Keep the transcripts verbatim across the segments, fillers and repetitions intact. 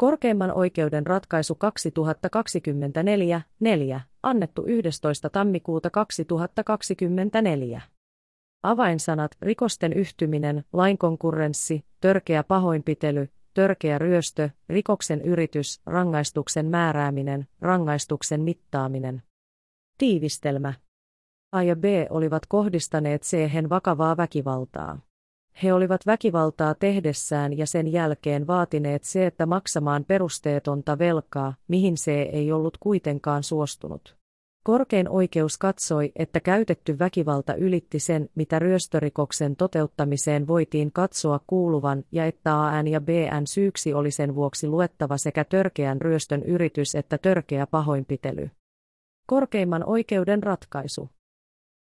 Korkeimman oikeuden ratkaisu kaksituhattakaksikymmentäneljä neljä, annettu yhdestoista tammikuuta kaksituhattakaksikymmentäneljä. Avainsanat: rikosten yhtyminen, lainkonkurrenssi, törkeä pahoinpitely, törkeä ryöstö, rikoksen yritys, rangaistuksen määrääminen, rangaistuksen mittaaminen. Tiivistelmä. A ja B olivat kohdistaneet C:hen vakavaa väkivaltaa. He olivat väkivaltaa tehdessään ja sen jälkeen vaatineet C:tä maksamaan perusteetonta velkaa, mihin C ei ollut kuitenkaan suostunut. Korkein oikeus katsoi, että käytetty väkivalta ylitti sen, mitä ryöstörikoksen toteuttamiseen voitiin katsoa kuuluvan, ja että A N ja B N syyksi oli sen vuoksi luettava sekä törkeän ryöstön yritys että törkeä pahoinpitely. Korkeimman oikeuden ratkaisu.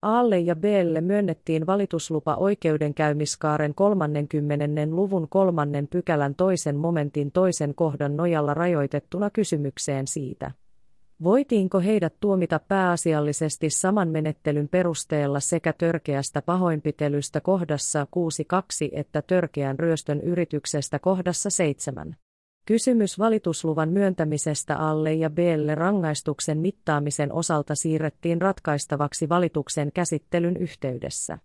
A:lle ja B:lle myönnettiin valituslupa oikeudenkäymiskaaren kolmannenkymmenennen luvun kolmannen pykälän toisen momentin toisen kohdan nojalla rajoitettuna kysymykseen siitä, voitiinko heidät tuomita pääasiallisesti saman menettelyn perusteella sekä törkeästä pahoinpitelystä kohdassa kuusi piste kaksi että törkeän ryöstön yrityksestä kohdassa seitsemän. Kysymys valitusluvan myöntämisestä A:lle ja B:lle rangaistuksen mittaamisen osalta siirrettiin ratkaistavaksi valituksen käsittelyn yhteydessä.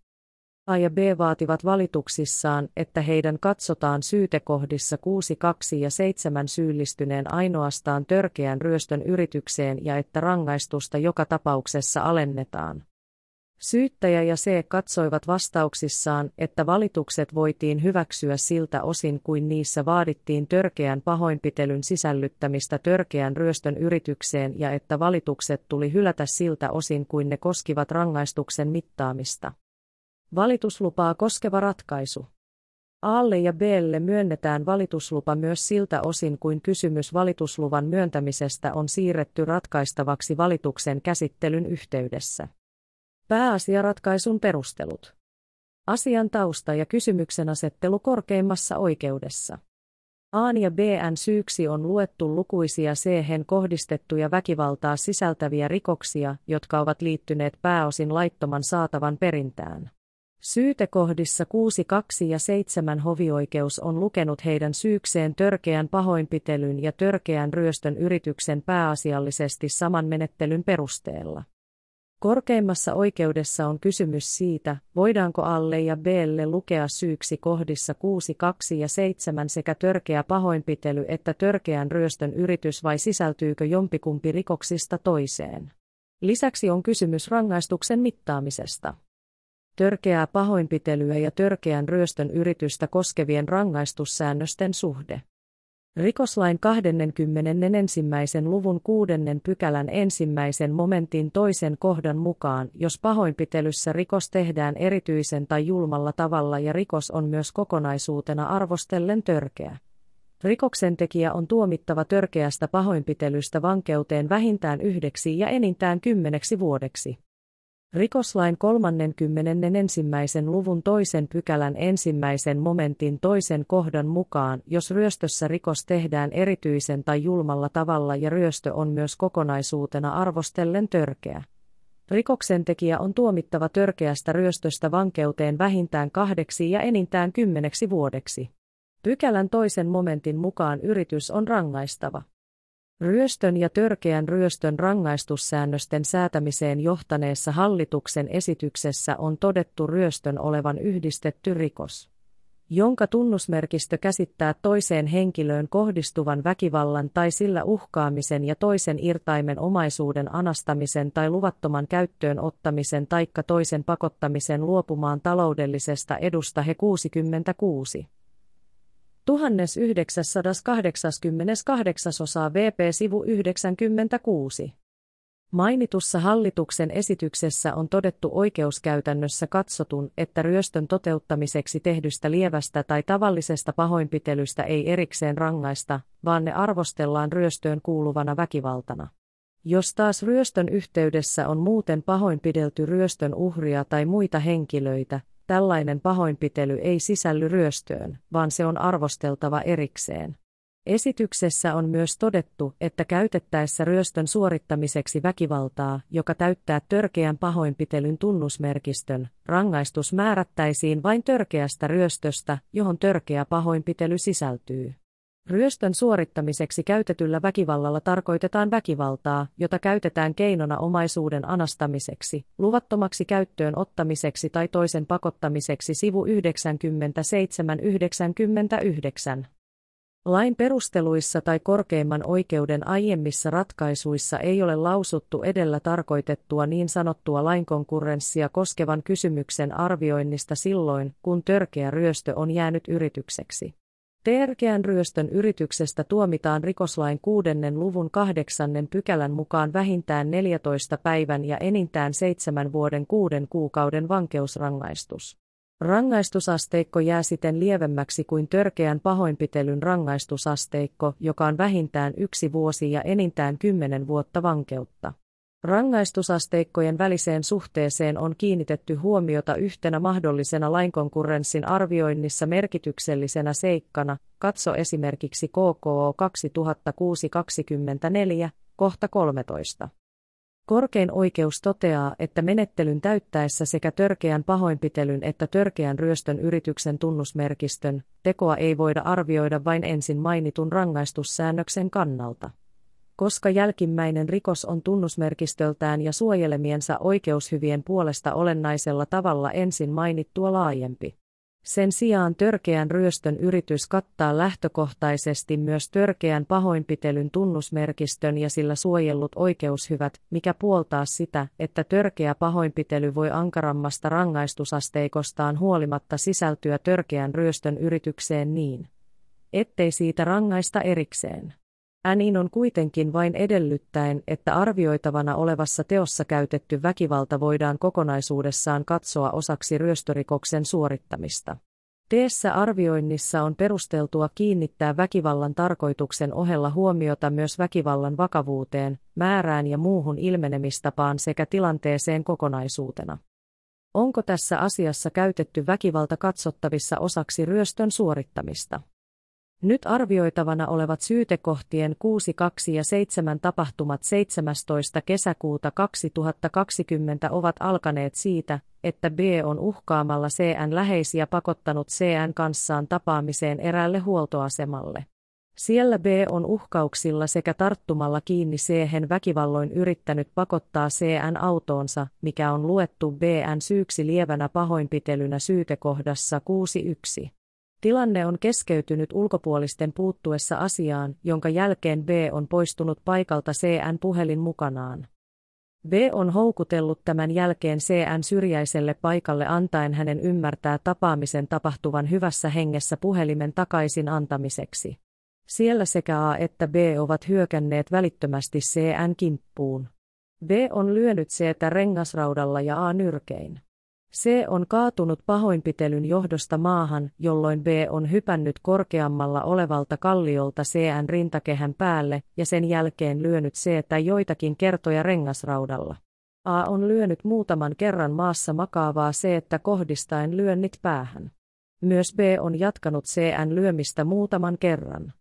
A ja B vaativat valituksissaan, että heidän katsotaan syytekohdissa kuusi piste kaksi ja seitsemän syyllistyneen ainoastaan törkeän ryöstön yritykseen ja että rangaistusta joka tapauksessa alennetaan. Syyttäjä ja C katsoivat vastauksissaan, että valitukset voitiin hyväksyä siltä osin kuin niissä vaadittiin törkeän pahoinpitelyn sisällyttämistä törkeän ryöstön yritykseen ja että valitukset tuli hylätä siltä osin kuin ne koskivat rangaistuksen mittaamista. Valituslupaa koskeva ratkaisu. A:lle ja B:lle myönnetään valituslupa myös siltä osin kuin kysymys valitusluvan myöntämisestä on siirretty ratkaistavaksi valituksen käsittelyn yhteydessä. Pääasiaratkaisun perustelut. Asian tausta ja kysymyksen asettelu korkeimmassa oikeudessa. A:n ja B:n syyksi on luettu lukuisia C:hen kohdistettuja väkivaltaa sisältäviä rikoksia, jotka ovat liittyneet pääosin laittoman saatavan perintään. Syytekohdissa kuusi piste kaksi ja seitsemän hovioikeus on lukenut heidän syykseen törkeän pahoinpitelyn ja törkeän ryöstön yrityksen pääasiallisesti saman menettelyn perusteella. Korkeimmassa oikeudessa on kysymys siitä, voidaanko A:lle ja B:lle lukea syyksi kohdissa kuusi piste kaksi ja seitsemän sekä törkeä pahoinpitely että törkeän ryöstön yritys vai sisältyykö jompikumpi rikoksista toiseen. Lisäksi on kysymys rangaistuksen mittaamisesta. Törkeää pahoinpitelyä ja törkeän ryöstön yritystä koskevien rangaistussäännösten suhde. Rikoslain kaksikymmentäyksi luvun kuudennen pykälän ensimmäisen momentin toisen kohdan mukaan, jos pahoinpitelyssä rikos tehdään erityisen tai julmalla tavalla ja rikos on myös kokonaisuutena arvostellen törkeä, rikoksentekijä on tuomittava törkeästä pahoinpitelystä vankeuteen vähintään yhdeksi ja enintään kymmeneksi vuodeksi. Rikoslain kolmannenkymmenennen ensimmäisen luvun toisen pykälän ensimmäisen momentin toisen kohdan mukaan, jos ryöstössä rikos tehdään erityisen tai julmalla tavalla ja ryöstö on myös kokonaisuutena arvostellen törkeä, rikoksentekijä on tuomittava törkeästä ryöstöstä vankeuteen vähintään kahdeksi ja enintään kymmeneksi vuodeksi. Pykälän toisen momentin mukaan yritys on rangaistava. Ryöstön ja törkeän ryöstön rangaistussäännösten säätämiseen johtaneessa hallituksen esityksessä on todettu ryöstön olevan yhdistetty rikos, jonka tunnusmerkistö käsittää toiseen henkilöön kohdistuvan väkivallan tai sillä uhkaamisen ja toisen irtaimen omaisuuden anastamisen tai luvattoman käyttöön ottamisen taikka toisen pakottamisen luopumaan taloudellisesta edusta he kuusikymmentäkuusi tuhatta yhdeksänsataakahdeksankymmentäkahdeksan osaa V P-sivu yhdeksänkymmentäkuusi. Mainitussa hallituksen esityksessä on todettu oikeuskäytännössä katsotun, että ryöstön toteuttamiseksi tehdystä lievästä tai tavallisesta pahoinpitelystä ei erikseen rangaista, vaan ne arvostellaan ryöstöön kuuluvana väkivaltana. Jos taas ryöstön yhteydessä on muuten pahoinpidelty ryöstön uhria tai muita henkilöitä, tällainen pahoinpitely ei sisälly ryöstöön, vaan se on arvosteltava erikseen. Esityksessä on myös todettu, että käytettäessä ryöstön suorittamiseksi väkivaltaa, joka täyttää törkeän pahoinpitelyn tunnusmerkistön, rangaistus määrättäisiin vain törkeästä ryöstöstä, johon törkeä pahoinpitely sisältyy. Ryöstön suorittamiseksi käytetyllä väkivallalla tarkoitetaan väkivaltaa, jota käytetään keinona omaisuuden anastamiseksi, luvattomaksi käyttöön ottamiseksi tai toisen pakottamiseksi sivu yhdeksänkymmentäseitsemän yhdeksänkymmentäyhdeksän. Lain perusteluissa tai korkeimman oikeuden aiemmissa ratkaisuissa ei ole lausuttu edellä tarkoitettua niin sanottua lainkonkurrenssia koskevan kysymyksen arvioinnista silloin, kun törkeä ryöstö on jäänyt yritykseksi. Törkeän ryöstön yrityksestä tuomitaan rikoslain kuuden luvun kahdeksannen pykälän mukaan vähintään neljäntoista päivän ja enintään seitsemän vuoden kuuden kuukauden vankeusrangaistus. Rangaistusasteikko jää siten lievemmäksi kuin törkeän pahoinpitelyn rangaistusasteikko, joka on vähintään yksi vuosi ja enintään kymmenen vuotta vankeutta. Rangaistusasteikkojen väliseen suhteeseen on kiinnitetty huomiota yhtenä mahdollisena lainkonkurrenssin arvioinnissa merkityksellisenä seikkana, katso esimerkiksi K K O kaksituhattakuusi kaksikymmentäneljä, kohta kolmetoista. Korkein oikeus toteaa, että menettelyn täyttäessä sekä törkeän pahoinpitelyn että törkeän ryöstön yrityksen tunnusmerkistön tekoa ei voida arvioida vain ensin mainitun rangaistussäännöksen kannalta. Koska jälkimmäinen rikos on tunnusmerkistöltään ja suojelemiensa oikeushyvien puolesta olennaisella tavalla ensin mainittua laajempi. Sen sijaan törkeän ryöstön yritys kattaa lähtökohtaisesti myös törkeän pahoinpitelyn tunnusmerkistön ja sillä suojellut oikeushyvät, mikä puoltaa sitä, että törkeä pahoinpitely voi ankarammasta rangaistusasteikostaan huolimatta sisältyä törkeän ryöstön yritykseen niin, ettei siitä rangaista erikseen. Niin on kuitenkin vain edellyttäen, että arvioitavana olevassa teossa käytetty väkivalta voidaan kokonaisuudessaan katsoa osaksi ryöstörikoksen suorittamista. Teessä arvioinnissa on perusteltua kiinnittää väkivallan tarkoituksen ohella huomiota myös väkivallan vakavuuteen, määrään ja muuhun ilmenemistapaan sekä tilanteeseen kokonaisuutena. Onko tässä asiassa käytetty väkivalta katsottavissa osaksi ryöstön suorittamista? Nyt arvioitavana olevat syytekohtien kuusi kaksi ja seitsemän tapahtumat seitsemästoista kesäkuuta kaksituhattakaksikymmentä ovat alkaneet siitä, että B on uhkaamalla C:n läheisiä pakottanut C:n kanssaan tapaamiseen eräälle huoltoasemalle. Siellä B on uhkauksilla sekä tarttumalla kiinni C:hen väkivalloin yrittänyt pakottaa C:n autoonsa, mikä on luettu B:n syyksi lievänä pahoinpitelynä syytekohdassa kuusi yksi. Tilanne on keskeytynyt ulkopuolisten puuttuessa asiaan, jonka jälkeen B on poistunut paikalta C:n puhelin mukanaan. B on houkutellut tämän jälkeen C:n syrjäiselle paikalle antaen hänen ymmärtää tapaamisen tapahtuvan hyvässä hengessä puhelimen takaisin antamiseksi. Siellä sekä A että B ovat hyökänneet välittömästi C:n kimppuun. B on lyönyt C:tä rengasraudalla ja A nyrkein. C on kaatunut pahoinpitelyn johdosta maahan, jolloin B on hypännyt korkeammalla olevalta kalliolta C:n rintakehän päälle ja sen jälkeen lyönyt C:tä joitakin kertoja rengasraudalla. A on lyönyt muutaman kerran maassa makaavaa C:tä kohdistaen lyönnit päähän. Myös B on jatkanut C:n lyömistä muutaman kerran.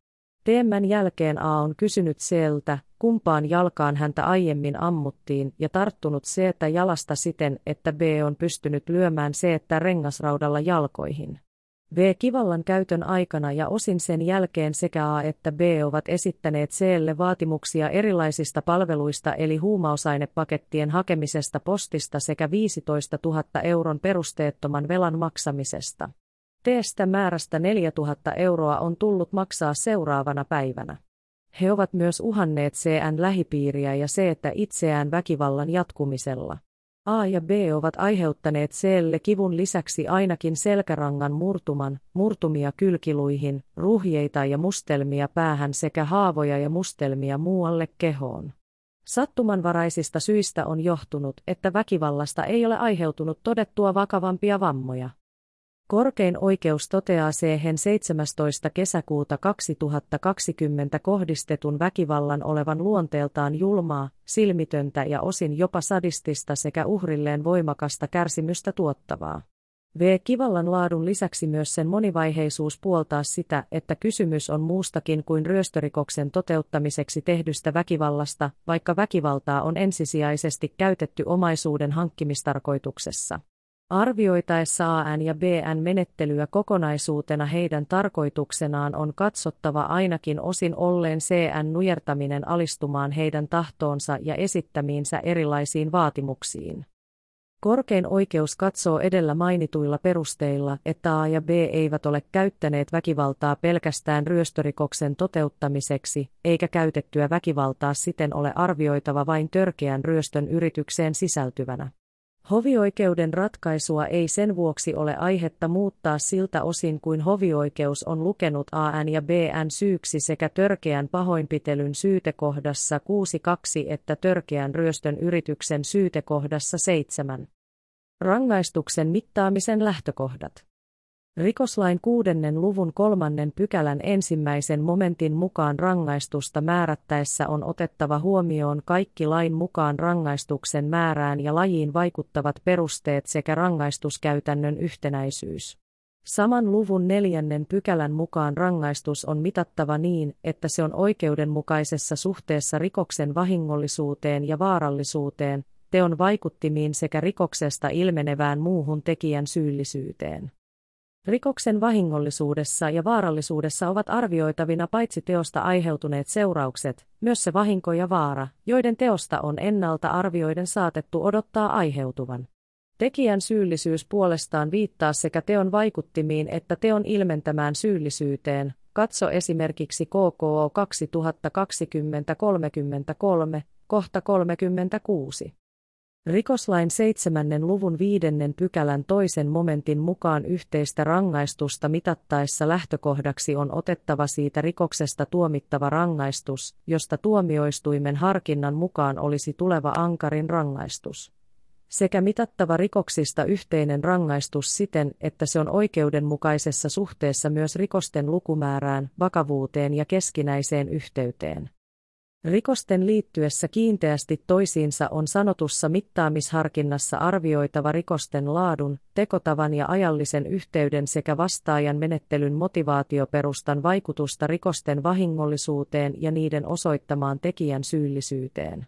Tämän jälkeen A on kysynyt C:ltä, kumpaan jalkaan häntä aiemmin ammuttiin, ja tarttunut C:tä jalasta siten, että B on pystynyt lyömään C:tä rengasraudalla jalkoihin. B kivallan käytön aikana ja osin sen jälkeen sekä A että B ovat esittäneet C:lle vaatimuksia erilaisista palveluista eli huumausainepakettien hakemisesta postista sekä viisitoistatuhatta euron perusteettoman velan maksamisesta. Teestä määrästä neljätuhatta euroa on tullut maksaa seuraavana päivänä. He ovat myös uhanneet C:n lähipiiriä ja C:tä itseään väkivallan jatkumisella. A ja B ovat aiheuttaneet C:lle kivun lisäksi ainakin selkärangan murtuman, murtumia kylkiluihin, ruhjeita ja mustelmia päähän sekä haavoja ja mustelmia muualle kehoon. Sattumanvaraisista syistä on johtunut, että väkivallasta ei ole aiheutunut todettua vakavampia vammoja. Korkein oikeus toteaa C:hen seitsemästoista kesäkuuta kaksituhattakaksikymmentä kohdistetun väkivallan olevan luonteeltaan julmaa, silmitöntä ja osin jopa sadistista sekä uhrilleen voimakasta kärsimystä tuottavaa. Väkivallan laadun lisäksi myös sen monivaiheisuus puoltaa sitä, että kysymys on muustakin kuin ryöstörikoksen toteuttamiseksi tehdystä väkivallasta, vaikka väkivaltaa on ensisijaisesti käytetty omaisuuden hankkimistarkoituksessa. Arvioitaessa A N ja B N menettelyä kokonaisuutena heidän tarkoituksenaan on katsottava ainakin osin olleen C N nujertaminen alistumaan heidän tahtoonsa ja esittämiinsä erilaisiin vaatimuksiin. Korkein oikeus katsoo edellä mainituilla perusteilla, että A ja B eivät ole käyttäneet väkivaltaa pelkästään ryöstörikoksen toteuttamiseksi, eikä käytettyä väkivaltaa siten ole arvioitava vain törkeän ryöstön yritykseen sisältyvänä. Hovioikeuden ratkaisua ei sen vuoksi ole aihetta muuttaa siltä osin kuin hovioikeus on lukenut A N ja B N syyksi sekä törkeän pahoinpitelyn syytekohdassa kuusi kaksi että törkeän ryöstön yrityksen syytekohdassa seitsemän. Rangaistuksen mittaamisen lähtökohdat. Rikoslain kuudennen luvun kolmannen pykälän ensimmäisen momentin mukaan rangaistusta määrättäessä on otettava huomioon kaikki lain mukaan rangaistuksen määrään ja lajiin vaikuttavat perusteet sekä rangaistuskäytännön yhtenäisyys. Saman luvun neljännen pykälän mukaan rangaistus on mitattava niin, että se on oikeudenmukaisessa suhteessa rikoksen vahingollisuuteen ja vaarallisuuteen, teon vaikuttimiin sekä rikoksesta ilmenevään muuhun tekijän syyllisyyteen. Rikoksen vahingollisuudessa ja vaarallisuudessa ovat arvioitavina paitsi teosta aiheutuneet seuraukset, myös se vahinko ja vaara, joiden teosta on ennalta arvioiden saatettu odottaa aiheutuvan. Tekijän syyllisyys puolestaan viittaa sekä teon vaikuttimiin että teon ilmentämään syyllisyyteen, katso esimerkiksi K K O kaksituhattakaksikymmentä kolmekymmentäkolme, kohta kolmekymmentäkuusi. Rikoslain seitsemännen luvun viidennen pykälän toisen momentin mukaan yhteistä rangaistusta mitattaessa lähtökohdaksi on otettava siitä rikoksesta tuomittava rangaistus, josta tuomioistuimen harkinnan mukaan olisi tuleva ankarin rangaistus. Sekä mitattava rikoksista yhteinen rangaistus siten, että se on oikeudenmukaisessa suhteessa myös rikosten lukumäärään, vakavuuteen ja keskinäiseen yhteyteen. Rikosten liittyessä kiinteästi toisiinsa on sanotussa mittaamisharkinnassa arvioitava rikosten laadun, tekotavan ja ajallisen yhteyden sekä vastaajan menettelyn motivaatioperustan vaikutusta rikosten vahingollisuuteen ja niiden osoittamaan tekijän syyllisyyteen.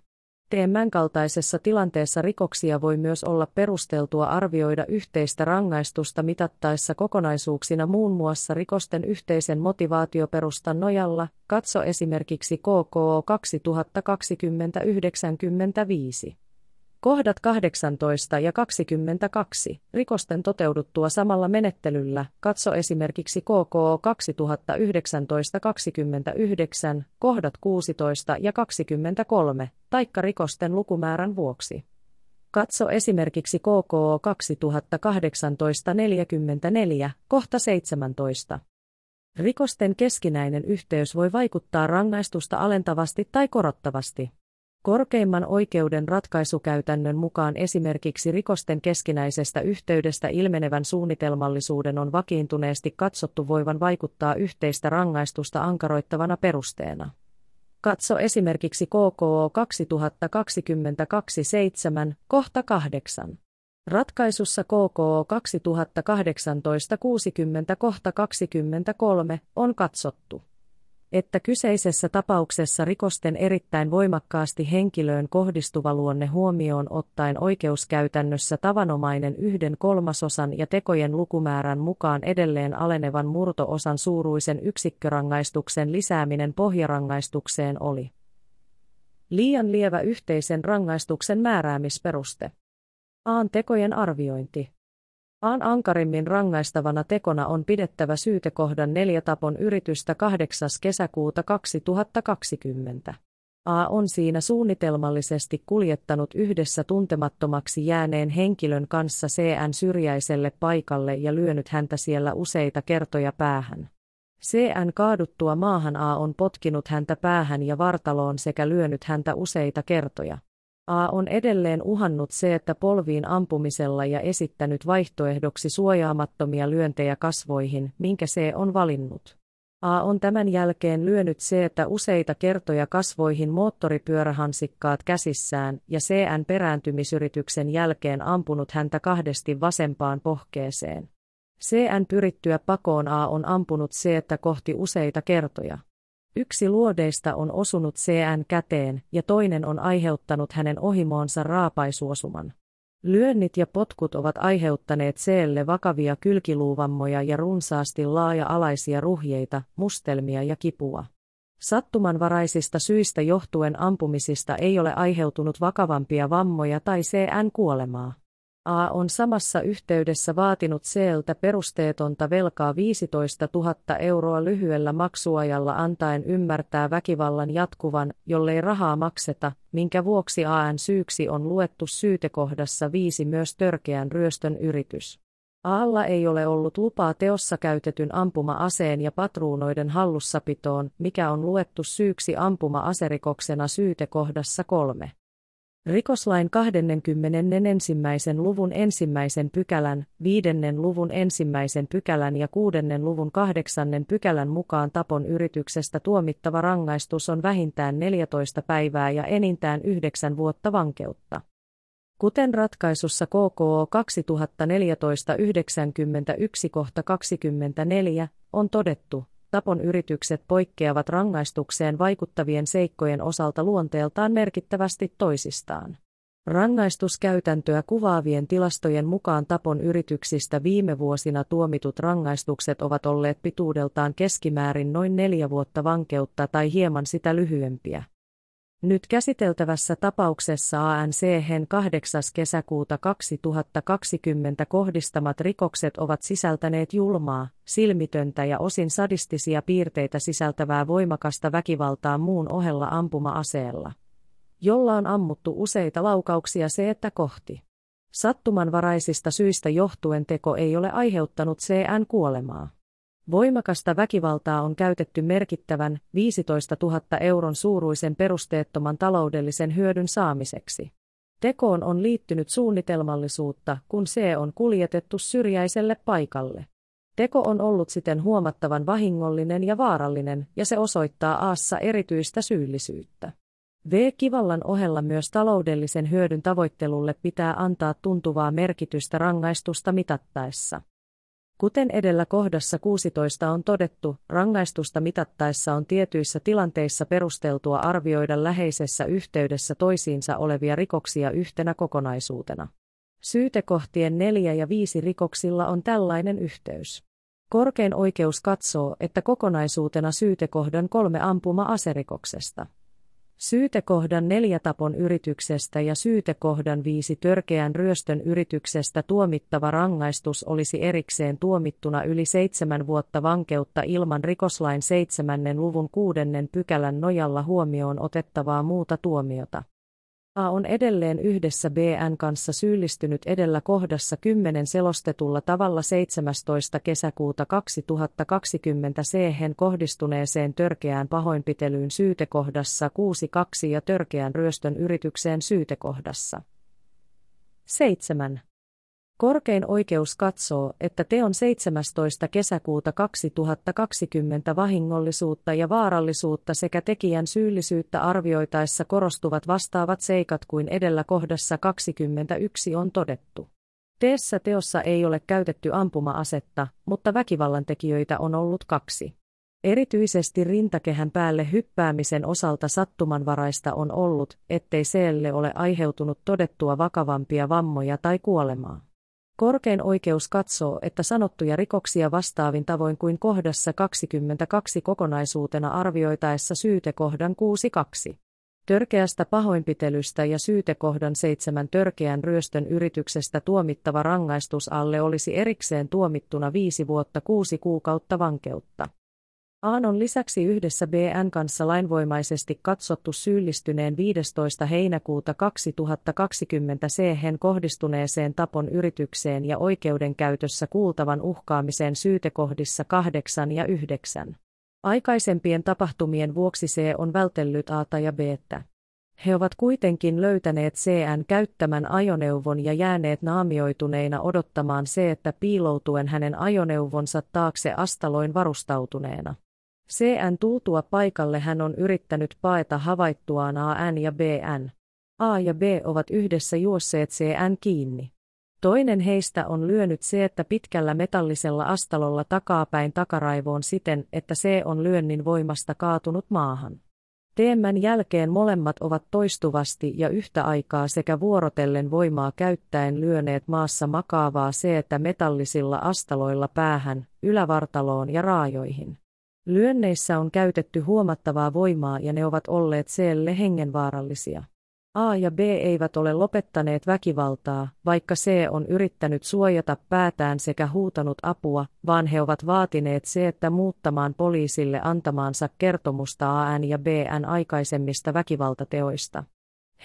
Tämän kaltaisessa tilanteessa rikoksia voi myös olla perusteltua arvioida yhteistä rangaistusta mitattaessa kokonaisuuksina muun muassa rikosten yhteisen motivaatioperustan nojalla, katso esimerkiksi K K O kaksituhattakaksikymmentä yhdeksänkymmentäviisi. Kohdat kahdeksantoista ja kaksikymmentäkaksi, rikosten toteuduttua samalla menettelyllä, katso esimerkiksi K K O kaksituhattayhdeksäntoista kaksikymmentäyhdeksän, kohdat kuusitoista ja kaksikymmentäkolme, taikka rikosten lukumäärän vuoksi. Katso esimerkiksi K K O kaksituhattakahdeksantoista neljäkymmentäneljä, kohta seitsemäntoista. Rikosten keskinäinen yhteys voi vaikuttaa rangaistusta alentavasti tai korottavasti. Korkeimman oikeuden ratkaisukäytännön mukaan esimerkiksi rikosten keskinäisestä yhteydestä ilmenevän suunnitelmallisuuden on vakiintuneesti katsottu voivan vaikuttaa yhteistä rangaistusta ankaroittavana perusteena. Katso esimerkiksi K K O kaksituhattakaksikymmentäkaksi seitsemän, kohta kahdeksan. Ratkaisussa K K O kaksituhattakahdeksantoista kuusikymmentä, kohta kaksikymmentäkolme on katsottu, että kyseisessä tapauksessa rikosten erittäin voimakkaasti henkilöön kohdistuva luonne huomioon ottaen oikeuskäytännössä tavanomainen yhden kolmasosan ja tekojen lukumäärän mukaan edelleen alenevan murto-osan suuruisen yksikkörangaistuksen lisääminen pohjarangaistukseen oli liian lievä yhteisen rangaistuksen määräämisperuste. A:n tekojen arviointi. A:n ankarimmin rangaistavana tekona on pidettävä syytekohdan neljä tapon yritystä kahdeksas kesäkuuta kaksituhattakaksikymmentä. A on siinä suunnitelmallisesti kuljettanut yhdessä tuntemattomaksi jääneen henkilön kanssa C N syrjäiselle paikalle ja lyönyt häntä siellä useita kertoja päähän. C N kaaduttua maahan A on potkinut häntä päähän ja vartaloon sekä lyönyt häntä useita kertoja. A on edelleen uhannut C:tä polviin ampumisella ja esittänyt vaihtoehdoksi suojaamattomia lyöntejä kasvoihin, minkä C on valinnut. A on tämän jälkeen lyönyt C:tä useita kertoja kasvoihin moottoripyörähansikkaat käsissään ja C:n perääntymisyrityksen jälkeen ampunut häntä kahdesti vasempaan pohkeeseen. C:n pyrittyä pakoon A on ampunut C:tä kohti useita kertoja. Yksi luodeista on osunut C N käteen ja toinen on aiheuttanut hänen ohimoonsa raapaisuosuman. Lyönnit ja potkut ovat aiheuttaneet C:lle vakavia kylkiluuvammoja ja runsaasti laaja-alaisia ruhjeita, mustelmia ja kipua. Sattumanvaraisista syistä johtuen ampumisista ei ole aiheutunut vakavampia vammoja tai C:n kuolemaa. A on samassa yhteydessä vaatinut C:ltä perusteetonta velkaa viisitoista tuhatta euroa lyhyellä maksuajalla antaen ymmärtää väkivallan jatkuvan, jollei rahaa makseta, minkä vuoksi A:n syyksi on luettu syytekohdassa viisi myös törkeän ryöstön yritys. A:lla ei ole ollut lupaa teossa käytetyn ampuma-aseen ja patruunoiden hallussapitoon, mikä on luettu syyksi ampuma-aserikoksena syytekohdassa kolme. Rikoslain kaksikymmentäyksi luvun ensimmäisen pykälän, viiden luvun ensimmäisen pykälän ja kuuden luvun kahdeksannen pykälän mukaan tapon yrityksestä tuomittava rangaistus on vähintään neljätoista päivää ja enintään yhdeksän vuotta vankeutta. Kuten ratkaisussa K K O kaksituhattaneljätoista yhdeksänkymmentäyksi kaksikymmentäneljä on todettu, tapon yritykset poikkeavat rangaistukseen vaikuttavien seikkojen osalta luonteeltaan merkittävästi toisistaan. Rangaistuskäytäntöä kuvaavien tilastojen mukaan tapon yrityksistä viime vuosina tuomitut rangaistukset ovat olleet pituudeltaan keskimäärin noin neljä vuotta vankeutta tai hieman sitä lyhyempiä. Nyt käsiteltävässä tapauksessa A N C:hen kahdeksas kesäkuuta kaksituhattakaksikymmentä kohdistamat rikokset ovat sisältäneet julmaa, silmitöntä ja osin sadistisia piirteitä sisältävää voimakasta väkivaltaa muun ohella ampuma-aseella, jolla on ammuttu useita laukauksia C:tä kohti. Sattumanvaraisista syistä johtuen teko ei ole aiheuttanut C:n kuolemaa. Voimakasta väkivaltaa on käytetty merkittävän viisitoista tuhatta euron suuruisen perusteettoman taloudellisen hyödyn saamiseksi. Tekoon on liittynyt suunnitelmallisuutta, kun C on kuljetettu syrjäiselle paikalle. Teko on ollut siten huomattavan vahingollinen ja vaarallinen, ja se osoittaa A:ssa erityistä syyllisyyttä. V-kivallan ohella myös taloudellisen hyödyn tavoittelulle pitää antaa tuntuvaa merkitystä rangaistusta mitattaessa. Kuten edellä kohdassa kuusitoista on todettu, rangaistusta mitattaessa on tietyissä tilanteissa perusteltua arvioida läheisessä yhteydessä toisiinsa olevia rikoksia yhtenä kokonaisuutena. Syytekohtien neljä ja viisi rikoksilla on tällainen yhteys. Korkein oikeus katsoo, että kokonaisuutena syytekohdan kolme ampuma-aserikoksesta, syytekohdan neljä tapon yrityksestä ja syytekohdan viisi törkeän ryöstön yrityksestä tuomittava rangaistus olisi erikseen tuomittuna yli seitsemän vuotta vankeutta ilman rikoslain seitsemännen luvun kuudennen pykälän nojalla huomioon otettavaa muuta tuomiota. A on edelleen yhdessä B:n kanssa syyllistynyt edellä kohdassa kymmenen selostetulla tavalla seitsemästoista kesäkuuta kaksituhattakaksikymmentä C:hen kohdistuneeseen törkeään pahoinpitelyyn syytekohdassa kuusi piste kaksi ja törkeään ryöstön yritykseen syytekohdassa seitsemän. Korkein oikeus katsoo, että teon seitsemästoista kesäkuuta kaksituhattakaksikymmentä vahingollisuutta ja vaarallisuutta sekä tekijän syyllisyyttä arvioitaessa korostuvat vastaavat seikat kuin edellä kohdassa kaksikymmentäyksi on todettu. Tässä teossa ei ole käytetty ampuma-asetta, mutta väkivallantekijöitä on ollut kaksi. Erityisesti rintakehän päälle hyppäämisen osalta sattumanvaraista on ollut, ettei C:lle ole aiheutunut todettua vakavampia vammoja tai kuolemaa. Korkein oikeus katsoo, että sanottuja rikoksia vastaavin tavoin kuin kohdassa kaksikymmentäkaksi kokonaisuutena arvioitaessa syytekohdan kuusi piste kaksi. Törkeästä pahoinpitelystä ja syytekohdan seitsemän törkeän ryöstön yrityksestä tuomittava rangaistus alle olisi erikseen tuomittuna viisi vuotta kuusi kuukautta vankeutta. A:n on lisäksi yhdessä B:n kanssa lainvoimaisesti katsottu syyllistyneen viidestoista heinäkuuta kaksituhattakaksikymmentä C:hen kohdistuneeseen tapon yritykseen ja oikeudenkäytössä kuultavan uhkaamiseen syytekohdissa kahdeksan ja yhdeksän. Aikaisempien tapahtumien vuoksi C on vältellyt A:ta ja B:tä. He ovat kuitenkin löytäneet C:n käyttämän ajoneuvon ja jääneet naamioituneina odottamaan C:tä piiloutuen hänen ajoneuvonsa taakse astaloin varustautuneena. C:n tultua paikalle hän on yrittänyt paeta havaittuaan A:n ja B:n. A ja B ovat yhdessä juosseet C:n kiinni. Toinen heistä on lyönyt C:tä pitkällä metallisella astalolla takapäin takaraivoon siten, että C on lyönnin voimasta kaatunut maahan. Teemmän jälkeen molemmat ovat toistuvasti ja yhtä aikaa sekä vuorotellen voimaa käyttäen lyöneet maassa makaavaa seetä metallisilla astaloilla päähän, ylävartaloon ja raajoihin. Lyönneissä on käytetty huomattavaa voimaa ja ne ovat olleet C:lle hengenvaarallisia. A ja B eivät ole lopettaneet väkivaltaa, vaikka C on yrittänyt suojata päätään sekä huutanut apua, vaan he ovat vaatineet C:tä muuttamaan poliisille antamaansa kertomusta A:n ja B:n aikaisemmista väkivaltateoista.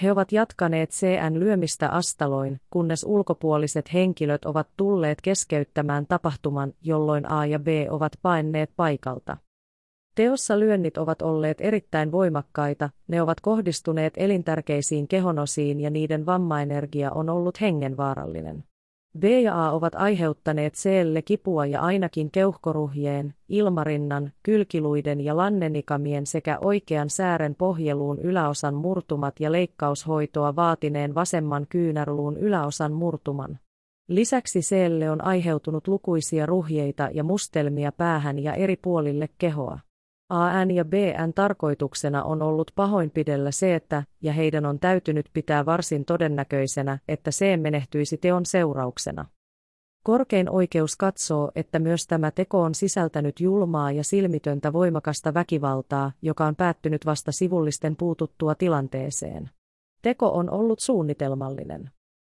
He ovat jatkaneet C:n lyömistä astaloin, kunnes ulkopuoliset henkilöt ovat tulleet keskeyttämään tapahtuman, jolloin A ja B ovat paenneet paikalta. Teossa lyönnit ovat olleet erittäin voimakkaita, ne ovat kohdistuneet elintärkeisiin kehonosiin ja niiden vammaenergia on ollut hengenvaarallinen. B ja A ovat aiheuttaneet C:lle kipua ja ainakin keuhkoruhjeen, ilmarinnan, kylkiluiden ja lannenikamien sekä oikean säären pohjeluun yläosan murtumat ja leikkaushoitoa vaatineen vasemman kyynärluun yläosan murtuman. Lisäksi C:lle on aiheutunut lukuisia ruhjeita ja mustelmia päähän ja eri puolille kehoa. A:n ja B:n tarkoituksena on ollut pahoinpidellä C:tä, ja heidän on täytynyt pitää varsin todennäköisenä, että C menehtyisi teon seurauksena. Korkein oikeus katsoo, että myös tämä teko on sisältänyt julmaa ja silmitöntä voimakasta väkivaltaa, joka on päättynyt vasta sivullisten puututtua tilanteeseen. Teko on ollut suunnitelmallinen.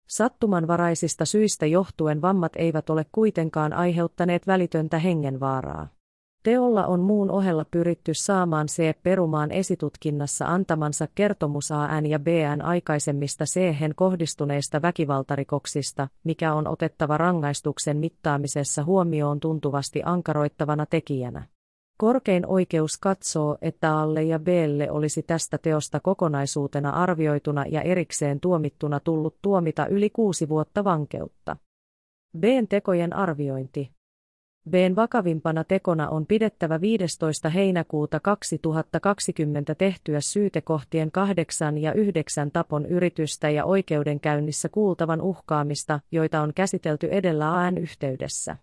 Sattumanvaraisista syistä johtuen vammat eivät ole kuitenkaan aiheuttaneet välitöntä hengenvaaraa. Teolla on muun ohella pyritty saamaan C perumaan esitutkinnassa antamansa kertomus A:n ja B:n aikaisemmista C:hen kohdistuneista väkivaltarikoksista, mikä on otettava rangaistuksen mittaamisessa huomioon tuntuvasti ankaroittavana tekijänä. Korkein oikeus katsoo, että A:lle ja B:lle olisi tästä teosta kokonaisuutena arvioituna ja erikseen tuomittuna tullut tuomita yli kuusi vuotta vankeutta. B:n tekojen arviointi. B:n vakavimpana tekona on pidettävä viidestoista heinäkuuta kaksituhattakaksikymmentä tehtyä syytekohtien kahdeksan ja yhdeksän tapon yritystä ja oikeudenkäynnissä kuultavan uhkaamista, joita on käsitelty edellä A:n yhteydessä.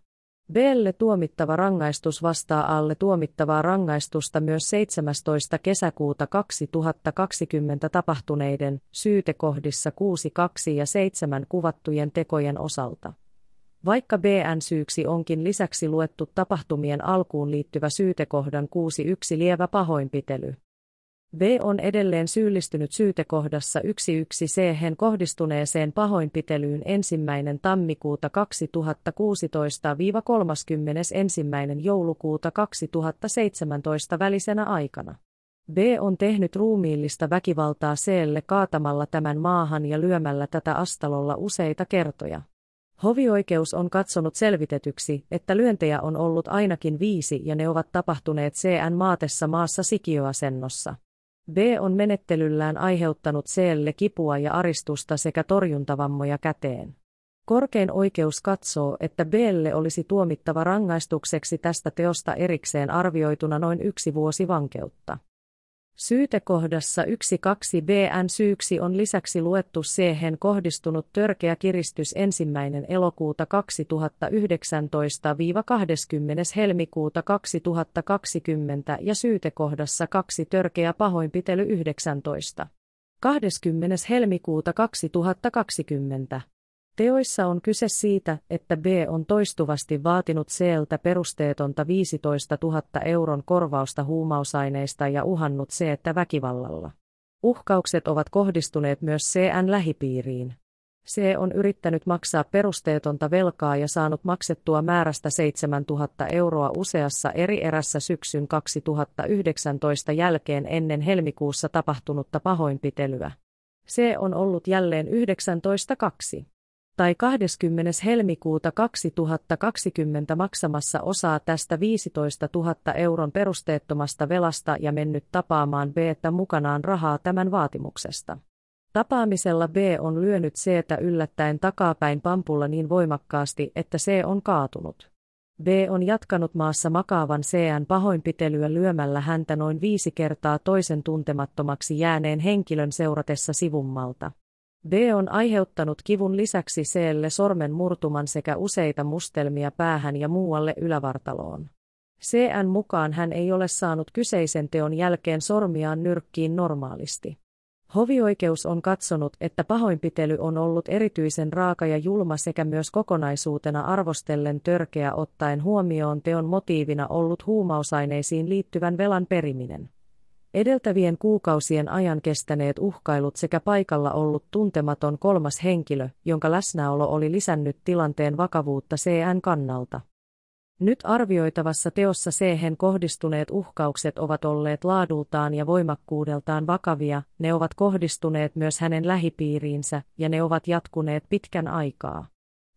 B:lle tuomittava rangaistus vastaa A:lle tuomittavaa rangaistusta myös seitsemästoista kesäkuuta kaksituhattakaksikymmentä tapahtuneiden syytekohdissa kuusi kaksi ja seitsemän kuvattujen tekojen osalta. Vaikka B:n syyksi onkin lisäksi luettu tapahtumien alkuun liittyvä syytekohdan kuusi yksi lievä pahoinpitely. B on edelleen syyllistynyt syytekohdassa yksi yksi C:hen kohdistuneeseen pahoinpitelyyn ensimmäinen tammikuuta kaksituhattakuusitoista kolmaskymmenesensimmäinen joulukuuta kaksituhattaseitsemäntoista välisenä aikana. B on tehnyt ruumiillista väkivaltaa C:lle kaatamalla tämän maahan ja lyömällä tätä astalolla useita kertoja. Hovioikeus on katsonut selvitetyksi, että lyöntejä on ollut ainakin viisi ja ne ovat tapahtuneet C:n maatessa maassa sikiöasennossa. B on menettelyllään aiheuttanut C:lle kipua ja aristusta sekä torjuntavammoja käteen. Korkein oikeus katsoo, että B:lle olisi tuomittava rangaistukseksi tästä teosta erikseen arvioituna noin yksi vuosi vankeutta. Syytekohdassa yksi kaksi B:n syyksi on lisäksi luettu C:hen kohdistunut törkeä kiristys ensimmäinen elokuuta kaksituhattayhdeksäntoista kahdeskymmenes helmikuuta kaksituhattakaksikymmentä ja syytekohdassa kaksi törkeä pahoinpitely yhdeksäntoista kahdeskymmenes helmikuuta kaksituhattakaksikymmentä. Teoissa on kyse siitä, että B on toistuvasti vaatinut C:ltä perusteetonta viisitoistatuhatta euron korvausta huumausaineista ja uhannut C:tä väkivallalla. Uhkaukset ovat kohdistuneet myös C:n lähipiiriin. C on yrittänyt maksaa perusteetonta velkaa ja saanut maksettua määrästä seitsemäntuhatta euroa useassa eri erässä syksyn kaksituhattayhdeksäntoista jälkeen ennen helmikuussa tapahtunutta pahoinpitelyä. C on ollut jälleen yhdeksäntoista kaksi. tai kahdeskymmenes helmikuuta kaksituhattakaksikymmentä maksamassa osaa tästä viisitoistatuhatta euron perusteettomasta velasta ja mennyt tapaamaan B:tä mukanaan rahaa tämän vaatimuksesta. Tapaamisella B on lyönyt C:tä yllättäen takapäin pampulla niin voimakkaasti, että C on kaatunut. B on jatkanut maassa makaavan C:n pahoinpitelyä lyömällä häntä noin viisi kertaa toisen tuntemattomaksi jääneen henkilön seuratessa sivummalta. B on aiheuttanut kivun lisäksi C:lle sormen murtuman sekä useita mustelmia päähän ja muualle ylävartaloon. C N mukaan hän ei ole saanut kyseisen teon jälkeen sormiaan nyrkkiin normaalisti. Hovioikeus on katsonut, että pahoinpitely on ollut erityisen raaka ja julma sekä myös kokonaisuutena arvostellen törkeä ottaen huomioon teon motiivina ollut huumausaineisiin liittyvän velan periminen. Edeltävien kuukausien ajan kestäneet uhkailut sekä paikalla ollut tuntematon kolmas henkilö, jonka läsnäolo oli lisännyt tilanteen vakavuutta C N kannalta. Nyt arvioitavassa teossa C H:hen kohdistuneet uhkaukset ovat olleet laadultaan ja voimakkuudeltaan vakavia, ne ovat kohdistuneet myös hänen lähipiiriinsä, ja ne ovat jatkuneet pitkän aikaa.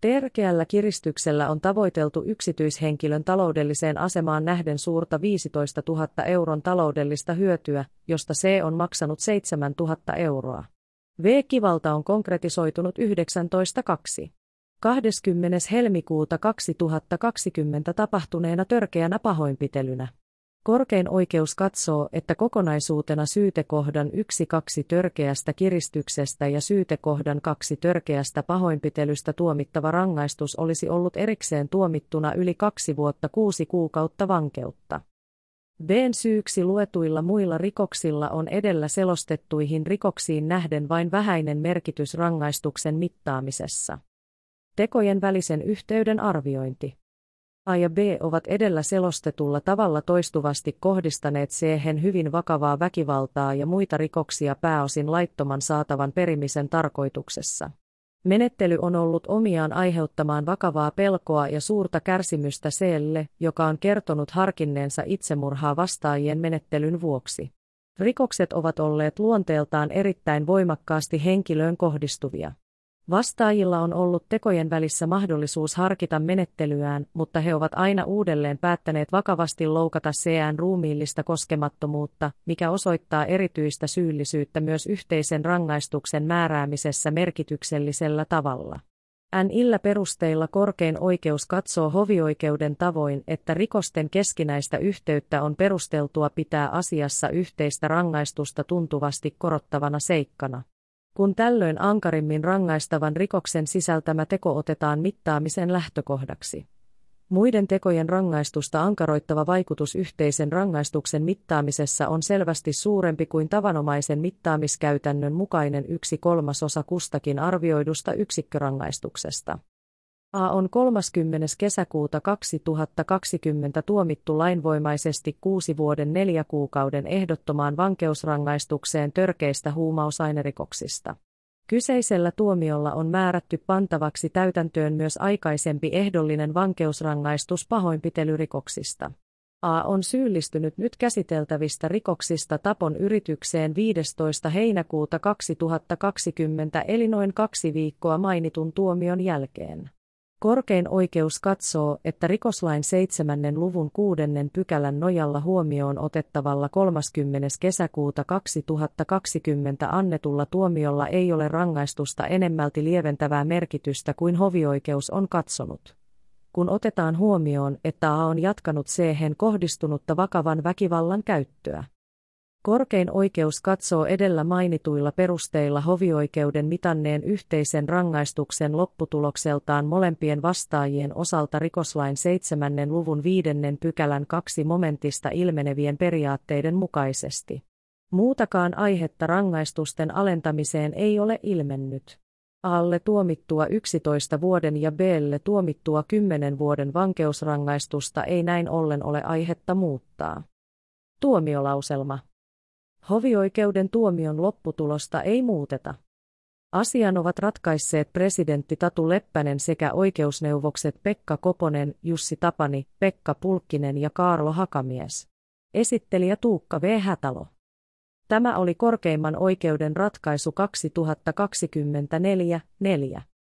Törkeällä kiristyksellä on tavoiteltu yksityishenkilön taloudelliseen asemaan nähden suurta viisitoista tuhatta euron taloudellista hyötyä, josta C on maksanut seitsemän tuhatta euroa. V-kivalta on konkretisoitunut yhdeksäntoista kaksi. kahdeskymmenes helmikuuta kaksituhattakaksikymmentä tapahtuneena törkeänä pahoinpitelynä. Korkein oikeus katsoo, että kokonaisuutena syytekohdan yksi kaksi törkeästä kiristyksestä ja syytekohdan kaksi törkeästä pahoinpitelystä tuomittava rangaistus olisi ollut erikseen tuomittuna yli kaksi vuotta kuusi kuukautta vankeutta. B:n syyksi luetuilla muilla rikoksilla on edellä selostettuihin rikoksiin nähden vain vähäinen merkitys rangaistuksen mittaamisessa. Tekojen välisen yhteyden arviointi. A ja B ovat edellä selostetulla tavalla toistuvasti kohdistaneet C-hen hyvin vakavaa väkivaltaa ja muita rikoksia pääosin laittoman saatavan perimisen tarkoituksessa. Menettely on ollut omiaan aiheuttamaan vakavaa pelkoa ja suurta kärsimystä C:lle, joka on kertonut harkinneensa itsemurhaa vastaajien menettelyn vuoksi. Rikokset ovat olleet luonteeltaan erittäin voimakkaasti henkilöön kohdistuvia. Vastaajilla on ollut tekojen välissä mahdollisuus harkita menettelyään, mutta he ovat aina uudelleen päättäneet vakavasti loukata C N ruumiillista koskemattomuutta, mikä osoittaa erityistä syyllisyyttä myös yhteisen rangaistuksen määräämisessä merkityksellisellä tavalla. Näillä perusteilla korkein oikeus katsoo hovioikeuden tavoin, että rikosten keskinäistä yhteyttä on perusteltua pitää asiassa yhteistä rangaistusta tuntuvasti korottavana seikkana. Kun tällöin ankarimmin rangaistavan rikoksen sisältämä teko otetaan mittaamisen lähtökohdaksi. Muiden tekojen rangaistusta ankaroittava vaikutus yhteisen rangaistuksen mittaamisessa on selvästi suurempi kuin tavanomaisen mittaamiskäytännön mukainen yksi kolmasosa kustakin arvioidusta yksikkörangaistuksesta. A on kolmaskymmenes kesäkuuta kaksituhattakaksikymmentä tuomittu lainvoimaisesti kuusi vuoden neljä kuukauden ehdottomaan vankeusrangaistukseen törkeistä huumausainerikoksista. Kyseisellä tuomiolla on määrätty pantavaksi täytäntöön myös aikaisempi ehdollinen vankeusrangaistus pahoinpitelyrikoksista. A on syyllistynyt nyt käsiteltävistä rikoksista tapon yritykseen viidestoista heinäkuuta kaksituhattakaksikymmentä eli noin kaksi viikkoa mainitun tuomion jälkeen. Korkein oikeus katsoo, että rikoslain seitsemännen luvun kuudennen pykälän nojalla huomioon otettavalla kolmaskymmenes kesäkuuta kaksituhattakaksikymmentä annetulla tuomiolla ei ole rangaistusta enemmälti lieventävää merkitystä kuin hovioikeus on katsonut. Kun otetaan huomioon, että A on jatkanut C-hen kohdistunutta vakavan väkivallan käyttöä. Korkein oikeus katsoo edellä mainituilla perusteilla hovioikeuden mitanneen yhteisen rangaistuksen lopputulokseltaan molempien vastaajien osalta rikoslain seitsemännen luvun viidennen pykälän toisesta momentista ilmenevien periaatteiden mukaisesti. Muutakaan aihetta rangaistusten alentamiseen ei ole ilmennyt. A:lle tuomittua yhdentoista vuoden ja B:lle tuomittua kymmenen vuoden vankeusrangaistusta ei näin ollen ole aihetta muuttaa. Tuomiolauselma. Hovioikeuden tuomion lopputulosta ei muuteta. Asian ovat ratkaisseet presidentti Tatu Leppänen sekä oikeusneuvokset Pekka Koponen, Jussi Tapani, Pekka Pulkkinen ja Kaarlo Hakamies. Esittelijä Tuukka V. Hätalo. Tämä oli korkeimman oikeuden ratkaisu kaksituhattakaksikymmentäneljä neljä.